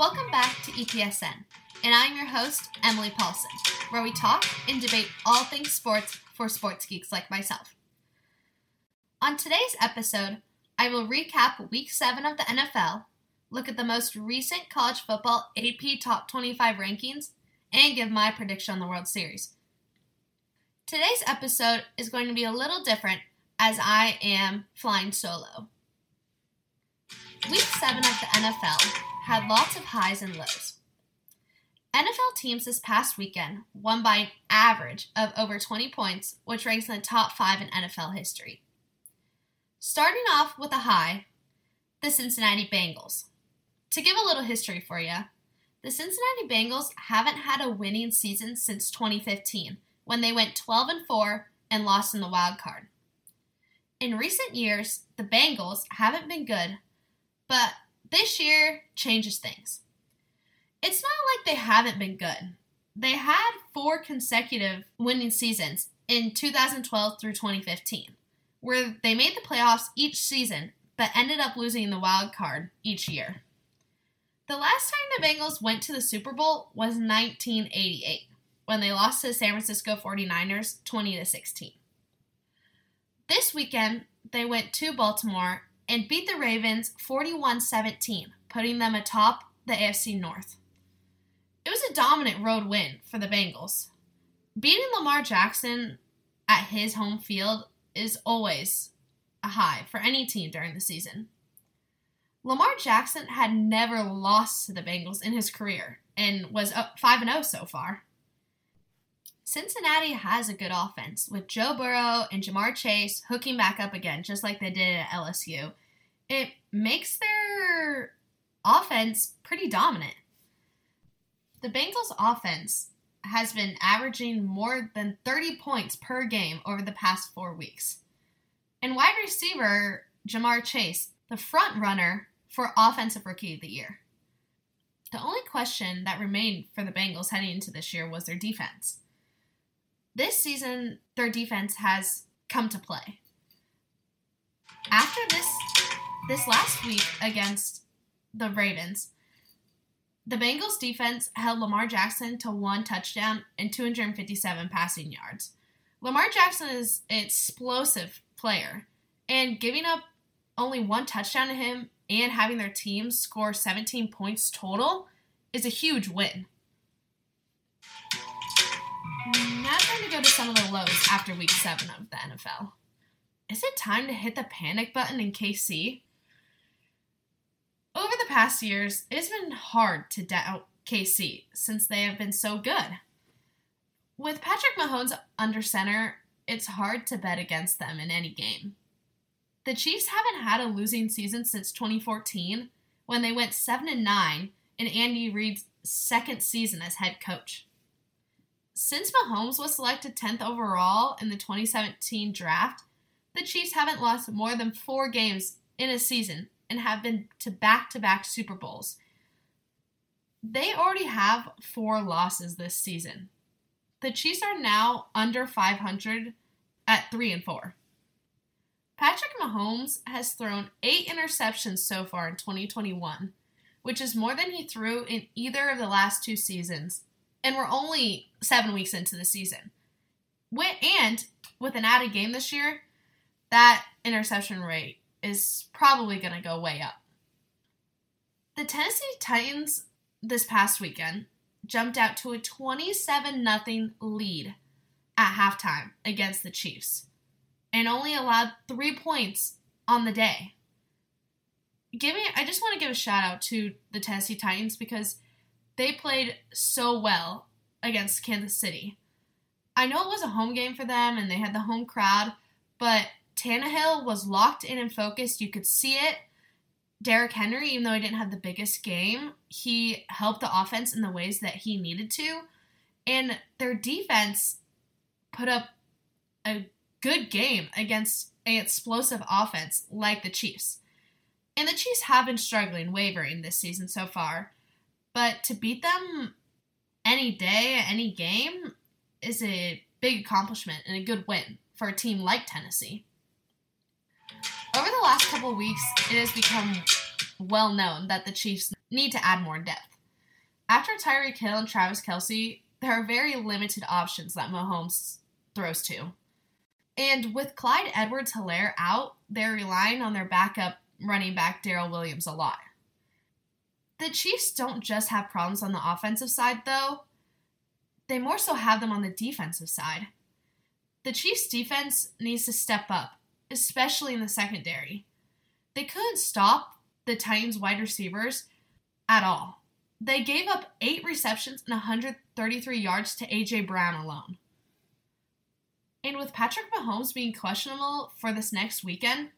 Welcome back to EPSN, and I'm your host, Emily Paulson, where we talk and debate all things sports for sports geeks like myself. On today's episode, I will recap Week 7 of the NFL, look at the most recent college football AP Top 25 rankings, and give my prediction on the World Series. Today's episode is going to be a little different as I am flying solo. Week 7 of the NFL had lots of highs and lows. NFL teams this past weekend won by an average of over 20 points, which ranks in the top 5 in NFL history. Starting off with a high, the Cincinnati Bengals. To give a little history for you, the Cincinnati Bengals haven't had a winning season since 2015, when they went 12-4 and lost in the wild card. In recent years, the Bengals haven't been good, but this year changes things. It's not like they haven't been good. They had 4 consecutive winning seasons in 2012 through 2015, where they made the playoffs each season, but ended up losing the wild card each year. The last time the Bengals went to the Super Bowl was 1988, when they lost to the San Francisco 49ers 20-16. This weekend, they went to Baltimore and beat the Ravens 41-17, putting them atop the AFC North. It was a dominant road win for the Bengals. Beating Lamar Jackson at his home field is always a high for any team during the season. Lamar Jackson had never lost to the Bengals in his career and was up 5-0 so far. Cincinnati has a good offense, with Joe Burrow and Ja'Marr Chase hooking back up again, just like they did at LSU. It makes their offense pretty dominant. The Bengals' offense has been averaging more than 30 points per game over the past 4 weeks. And wide receiver Ja'Marr Chase, the front runner for Offensive Rookie of the Year. The only question that remained for the Bengals heading into this year was their defense. This season, their defense has come to play. After this last week against the Ravens, the Bengals defense held Lamar Jackson to 1 touchdown and 257 passing yards. Lamar Jackson is an explosive player, and giving up only 1 touchdown to him and having their team score 17 points total is a huge win. Now time to go to some of the lows after Week 7 of the NFL. Is it time to hit the panic button in KC? Over the past years, it's been hard to doubt KC since they have been so good. With Patrick Mahomes under center, it's hard to bet against them in any game. The Chiefs haven't had a losing season since 2014, when they went 7-9 in Andy Reid's second season as head coach. Since Mahomes was selected 10th overall in the 2017 draft, the Chiefs haven't lost more than 4 games in a season and have been to back-to-back Super Bowls. They already have 4 losses this season. The Chiefs are now under 500 at 3-4. Patrick Mahomes has thrown 8 interceptions so far in 2021, which is more than he threw in either of the last 2 seasons. And we're only 7 weeks into the season. And with an added game this year, that interception rate is probably going to go way up. The Tennessee Titans this past weekend jumped out to a 27-0 lead at halftime against the Chiefs and only allowed 3 points on the day. I just want to give a shout out to the Tennessee Titans because they played so well against Kansas City. I know it was a home game for them and they had the home crowd, but Tannehill was locked in and focused. You could see it. Derrick Henry, even though he didn't have the biggest game, he helped the offense in the ways that he needed to. And their defense put up a good game against an explosive offense like the Chiefs. And the Chiefs have been struggling, wavering this season so far. But to beat them any day, any game, is a big accomplishment and a good win for a team like Tennessee. Over the last couple of weeks, it has become well known that the Chiefs need to add more depth. After Tyreek Hill and Travis Kelce, there are very limited options that Mahomes throws to. And with Clyde Edwards-Hilaire out, they're relying on their backup running back Darrell Williams a lot. The Chiefs don't just have problems on the offensive side, though. They more so have them on the defensive side. The Chiefs' defense needs to step up, especially in the secondary. They couldn't stop the Titans' wide receivers at all. They gave up 8 receptions and 133 yards to A.J. Brown alone. And with Patrick Mahomes being questionable for this next weekend,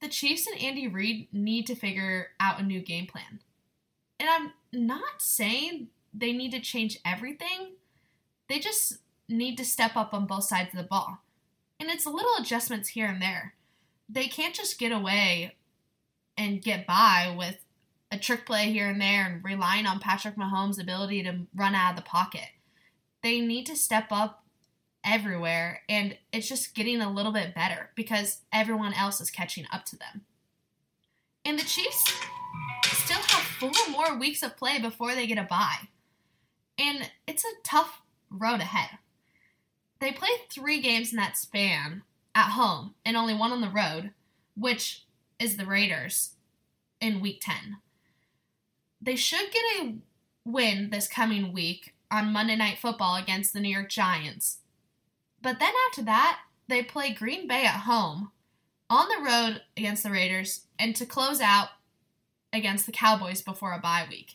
the Chiefs and Andy Reid need to figure out a new game plan. And I'm not saying they need to change everything. They just need to step up on both sides of the ball. And it's little adjustments here and there. They can't just get away and get by with a trick play here and there and relying on Patrick Mahomes' ability to run out of the pocket. They need to step up everywhere, and it's just getting a little bit better because everyone else is catching up to them. And the Chiefs still have 4 more weeks of play before they get a bye. And it's a tough road ahead. They play 3 games in that span at home and only 1 on the road, which is the Raiders in Week 10. They should get a win this coming week on Monday Night Football against the New York Giants. But then after that, they play Green Bay at home, on the road against the Raiders, and to close out against the Cowboys before a bye week.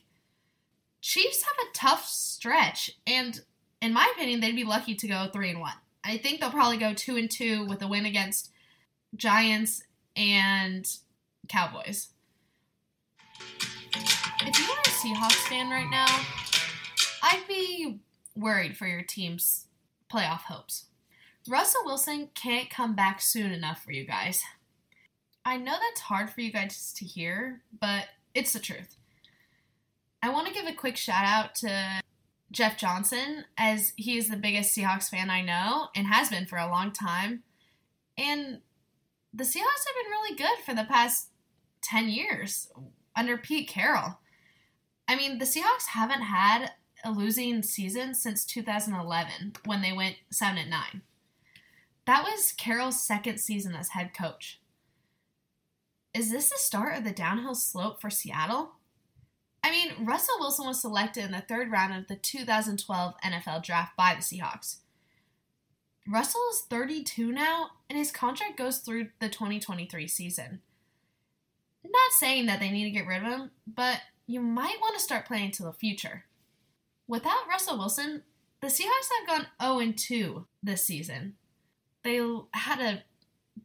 Chiefs have a tough stretch, and in my opinion, they'd be lucky to go 3-1. I think they'll probably go 2-2 with a win against Giants and Cowboys. If you were a Seahawks fan right now, I'd be worried for your team's playoff hopes. Russell Wilson can't come back soon enough for you guys. I know that's hard for you guys to hear, but it's the truth. I want to give a quick shout out to Jeff Johnson, as he is the biggest Seahawks fan I know and has been for a long time. And the Seahawks have been really good for the past 10 years under Pete Carroll. I mean, the Seahawks haven't had a losing season since 2011 when they went 7-9. That was Carroll's second season as head coach. Is this the start of the downhill slope for Seattle? I mean, Russell Wilson was selected in the 3rd round of the 2012 NFL draft by the Seahawks. Russell is 32 now, and his contract goes through the 2023 season. Not saying that they need to get rid of him, but you might want to start planning to the future. Without Russell Wilson, the Seahawks have gone 0-2 this season. They had a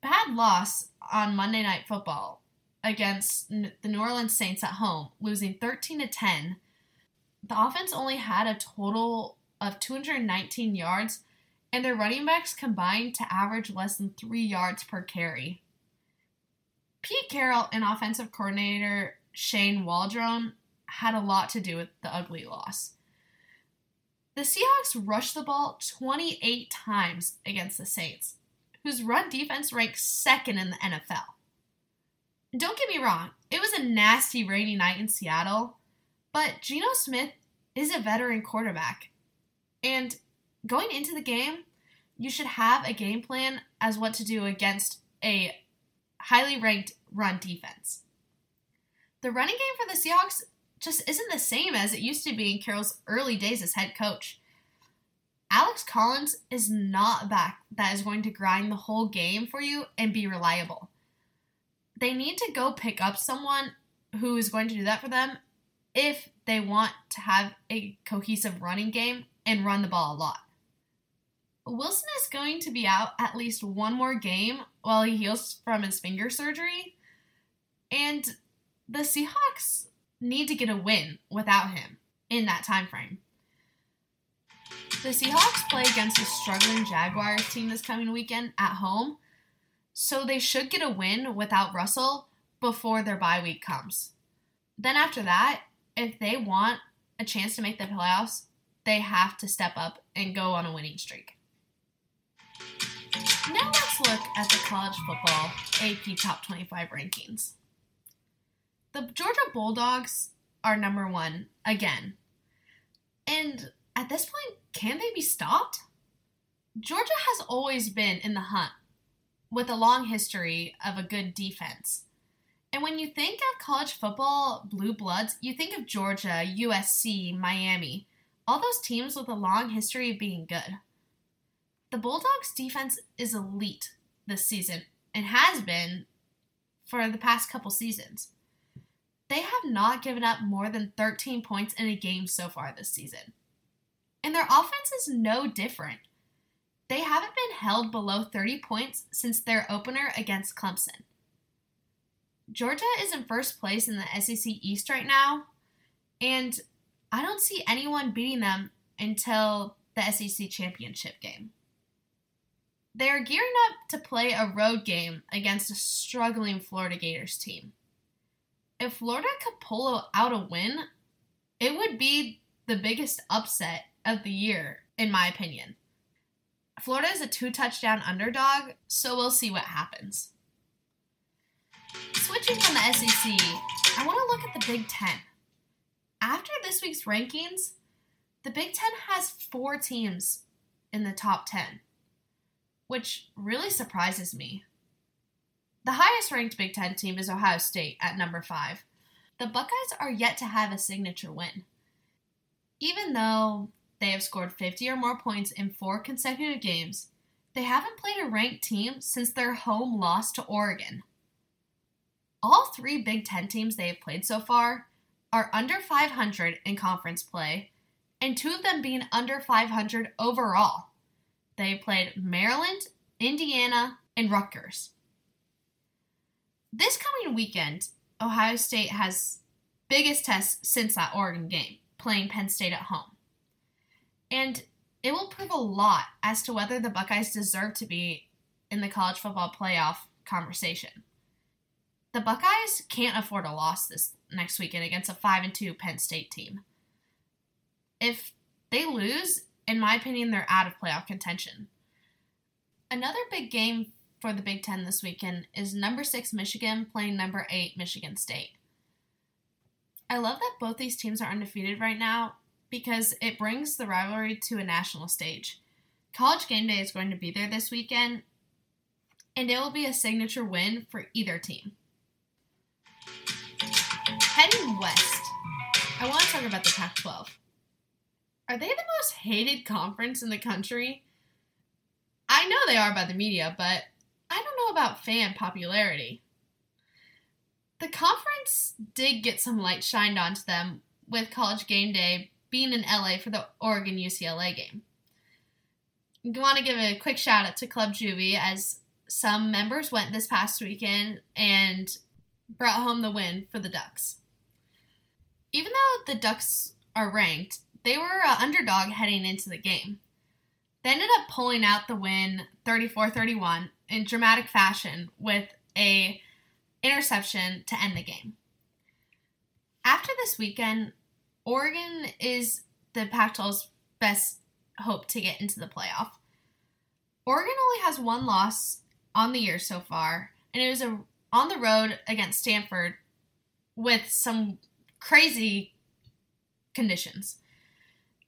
bad loss on Monday Night Football against the New Orleans Saints at home, losing 13-10. The offense only had a total of 219 yards, and their running backs combined to average less than 3 yards per carry. Pete Carroll and offensive coordinator Shane Waldron had a lot to do with the ugly loss. The Seahawks rushed the ball 28 times against the Saints, whose run defense ranks 2nd in the NFL. Don't get me wrong, it was a nasty rainy night in Seattle, but Geno Smith is a veteran quarterback. And going into the game, you should have a game plan as what to do against a highly ranked run defense. The running game for the Seahawks just isn't the same as it used to be in Carroll's early days as head coach. Alex Collins is not back that is going to grind the whole game for you and be reliable. They need to go pick up someone who is going to do that for them if they want to have a cohesive running game and run the ball a lot. Wilson is going to be out at least 1 more game while he heals from his finger surgery, and the Seahawks need to get a win without him in that time frame. The Seahawks play against a struggling Jaguars team this coming weekend at home, so they should get a win without Russell before their bye week comes. Then after that, if they want a chance to make the playoffs, they have to step up and go on a winning streak. Now let's look at the college football AP Top 25 rankings. The Georgia Bulldogs are number 1 again. And at this point, can they be stopped? Georgia has always been in the hunt, with a long history of a good defense. And when you think of college football blue bloods, you think of Georgia, USC, Miami, all those teams with a long history of being good. The Bulldogs' defense is elite this season and has been for the past couple seasons. They have not given up more than 13 points in a game so far this season. And their offense is no different. They haven't been held below 30 points since their opener against Clemson. Georgia is in first place in the SEC East right now, and I don't see anyone beating them until the SEC championship game. They are gearing up to play a road game against a struggling Florida Gators team. If Florida could pull out a win, it would be the biggest upset of the year, in my opinion. Florida is a 2-touchdown underdog, so we'll see what happens. Switching from the SEC, I want to look at the Big Ten. After this week's rankings, the Big Ten has 4 teams in the top 10, which really surprises me. The highest-ranked Big Ten team is Ohio State at number 5. The Buckeyes are yet to have a signature win. Even though they have scored 50 or more points in 4 consecutive games, they haven't played a ranked team since their home loss to Oregon. All 3 Big Ten teams they have played so far are under 500 in conference play, and 2 of them being under 500 overall. They played Maryland, Indiana, and Rutgers. This coming weekend, Ohio State has biggest test since that Oregon game, playing Penn State at home. And it will prove a lot as to whether the Buckeyes deserve to be in the college football playoff conversation. The Buckeyes can't afford a loss this next weekend against a 5-2 Penn State team. If they lose, in my opinion, they're out of playoff contention. Another big game for the Big Ten this weekend is number 6 Michigan playing number 8 Michigan State. I love that both these teams are undefeated right now because it brings the rivalry to a national stage. College Game Day is going to be there this weekend, and it will be a signature win for either team. Heading west, I want to talk about the Pac-12. Are they the most hated conference in the country? I know they are by the media, but I don't know about fan popularity. The conference did get some light shined onto them with College Game Day being in LA for the Oregon-UCLA game. I want to give a quick shout out to Club Juvie as some members went this past weekend and brought home the win for the Ducks. Even though the Ducks are ranked, they were an underdog heading into the game. They ended up pulling out the win 34-31 in dramatic fashion with an interception to end the game. After this weekend, Oregon is the Pac-12's best hope to get into the playoff. Oregon only has 1 loss on the year so far, and it was on the road against Stanford with some crazy conditions.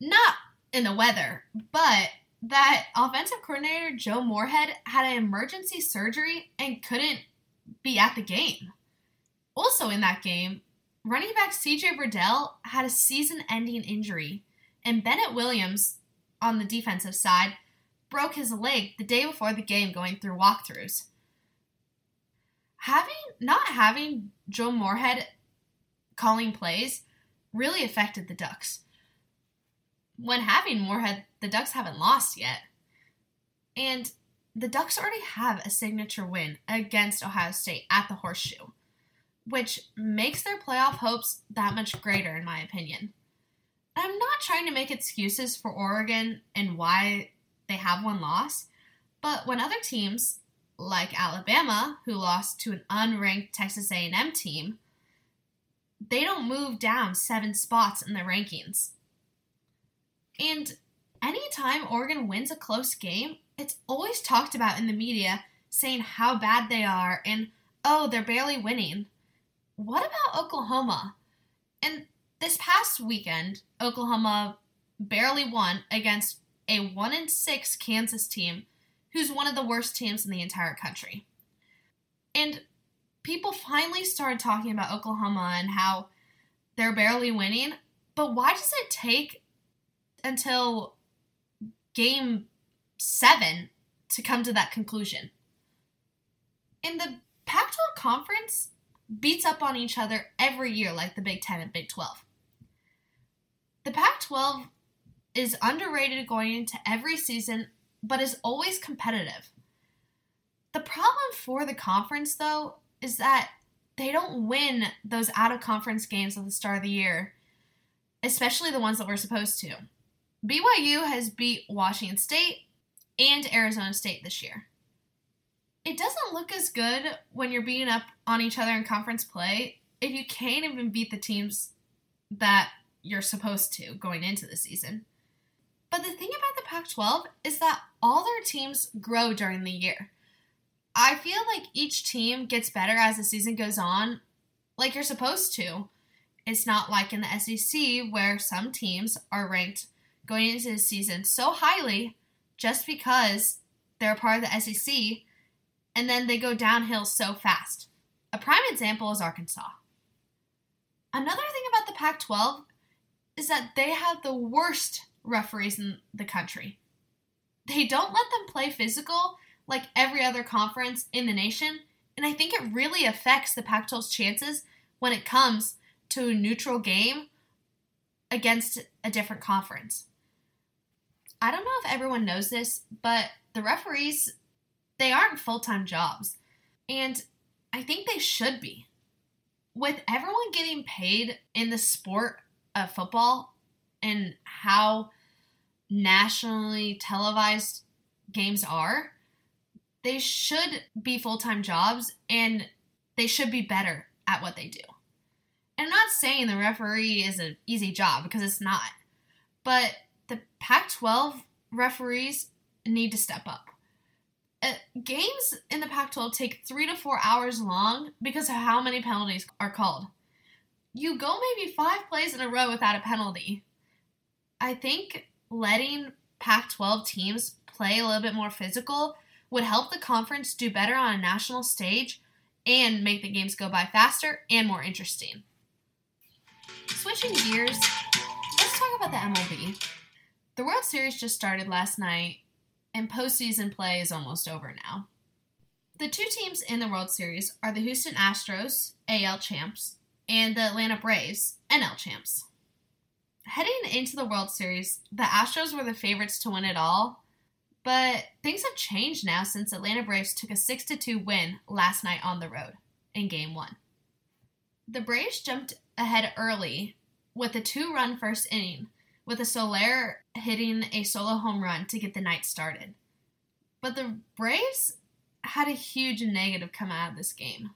Not in the weather, but that offensive coordinator Joe Moorhead had an emergency surgery and couldn't be at the game. Also in that game, running back C.J. Verdell had a season-ending injury, and Bennett Williams, on the defensive side, broke his leg the day before the game going through walkthroughs. Not having Joe Moorhead calling plays really affected the Ducks. When having Moorhead, the Ducks haven't lost yet. And the Ducks already have a signature win against Ohio State at the Horseshoe, which makes their playoff hopes that much greater, in my opinion. I'm not trying to make excuses for Oregon and why they have 1 loss, but when other teams, like Alabama, who lost to an unranked Texas A&M team, they don't move down 7 spots in the rankings. And anytime Oregon wins a close game, it's always talked about in the media saying how bad they are and, oh, they're barely winning. What about Oklahoma? And this past weekend, Oklahoma barely won against a 1-6 Kansas team who's one of the worst teams in the entire country. And people finally started talking about Oklahoma and how they're barely winning, but why does it take until game 7 to come to that conclusion? And the Pac-12 Conference beats up on each other every year like the Big Ten and Big 12. The Pac-12 is underrated going into every season, but is always competitive. The problem for the conference, though, is that they don't win those out-of-conference games at the start of the year, especially the ones that we're supposed to. BYU has beat Washington State and Arizona State this year. It doesn't look as good when you're beating up on each other in conference play if you can't even beat the teams that you're supposed to going into the season. But the thing about the Pac-12 is that all their teams grow during the year. I feel like each team gets better as the season goes on, like you're supposed to. It's not like in the SEC where some teams are ranked going into the season so highly just because they're a part of the SEC, and then they go downhill so fast. A prime example is Arkansas. Another thing about the Pac-12 is that they have the worst referees in the country. They don't let them play physical like every other conference in the nation, and I think it really affects the Pac-12's chances when it comes to a neutral game against a different conference. I don't know if everyone knows this, but the referees, they aren't full-time jobs, and I think they should be. With everyone getting paid in the sport of football and how nationally televised games are, they should be full-time jobs, and they should be better at what they do. And I'm not saying the referee is an easy job, because it's not. But the Pac-12 referees need to step up. Games in the Pac-12 take 3 to 4 hours long because of how many penalties are called. You go maybe 5 plays in a row without a penalty. I think letting Pac-12 teams play a little bit more physical would help the conference do better on a national stage and make the games go by faster and more interesting. Switching gears, let's talk about the MLB. The World Series just started last night, and postseason play is almost over now. The 2 teams in the World Series are the Houston Astros, AL champs, and the Atlanta Braves, NL champs. Heading into the World Series, the Astros were the favorites to win it all, but things have changed now since Atlanta Braves took a 6-2 win last night on the road in Game 1. The Braves jumped ahead early with a 2-run first inning, with a Soler hitting a solo home run to get the night started. But the Braves had a huge negative come out of this game.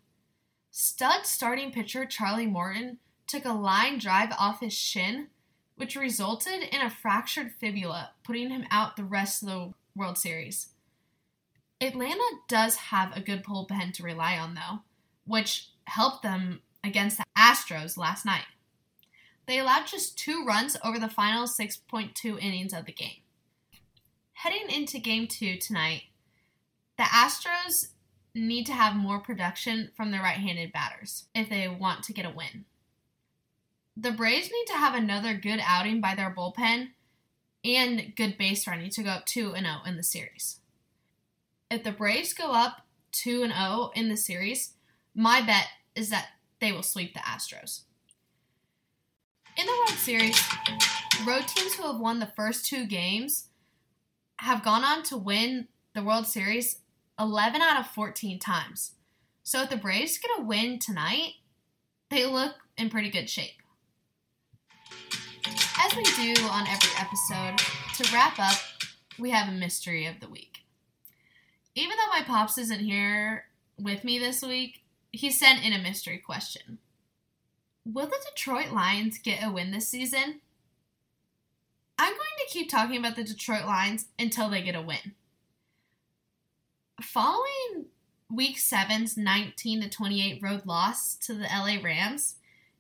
Stud starting pitcher Charlie Morton took a line drive off his shin, which resulted in a fractured fibula, putting him out the rest of the World Series. Atlanta does have a good bullpen to rely on, though, which helped them against the Astros last night. They allowed just 2 runs over the final 6.2 innings of the game. Heading into Game 2 tonight, the Astros need to have more production from their right-handed batters if they want to get a win. The Braves need to have another good outing by their bullpen and good base running to go up 2-0 in the series. If the Braves go up 2-0 in the series, my bet is that they will sweep the Astros. In the World Series, road teams who have won the first 2 games have gone on to win the World Series 11 out of 14 times. So if the Braves get a win tonight, they look in pretty good shape. As we do on every episode, to wrap up, we have a mystery of the week. Even though my pops isn't here with me this week, he sent in a mystery question. Will the Detroit Lions get a win this season? I'm going to keep talking about the Detroit Lions until they get a win. Following Week 7's 19-28 road loss to the LA Rams,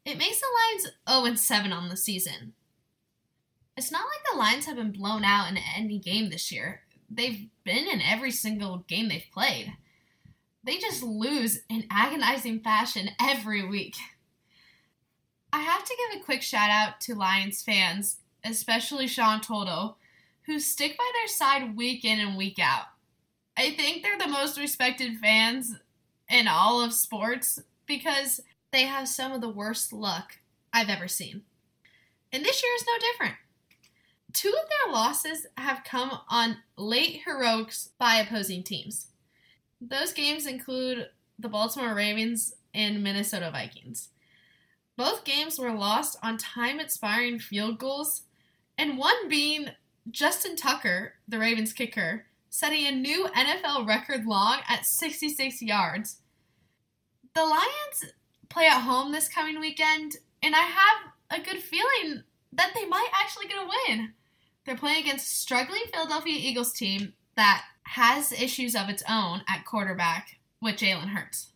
it makes the Lions 0-7 on the season. it's not like the Lions have been blown out in any game this year. They've been in every single game they've played. They just lose in agonizing fashion every week. I have to give a quick shout out to Lions fans, especially Sean Toto, who stick by their side week in and week out. I think they're the most respected fans in all of sports because they have some of the worst luck I've ever seen. And this year is no different. Two of their losses have come on late heroics by opposing teams. Those games include the Baltimore Ravens and Minnesota Vikings. Both games were lost on time-expiring field goals, and one being Justin Tucker, the Ravens kicker, setting a new NFL record long at 66 yards. The Lions play at home this coming weekend, and I have a good feeling that they might actually get a win. They're playing against a struggling Philadelphia Eagles team that has issues of its own at quarterback with Jalen Hurts.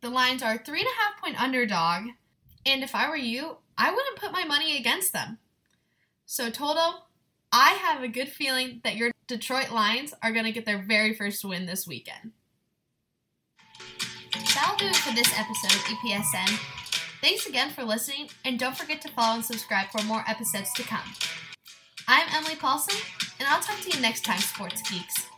The Lions are a 3.5-point underdog, and if I were you, I wouldn't put my money against them. So, Toto, I have a good feeling that your Detroit Lions are going to get their very first win this weekend. That'll do it for this episode of EPSN. Thanks again for listening, and don't forget to follow and subscribe for more episodes to come. I'm Emily Paulson, and I'll talk to you next time, sports geeks.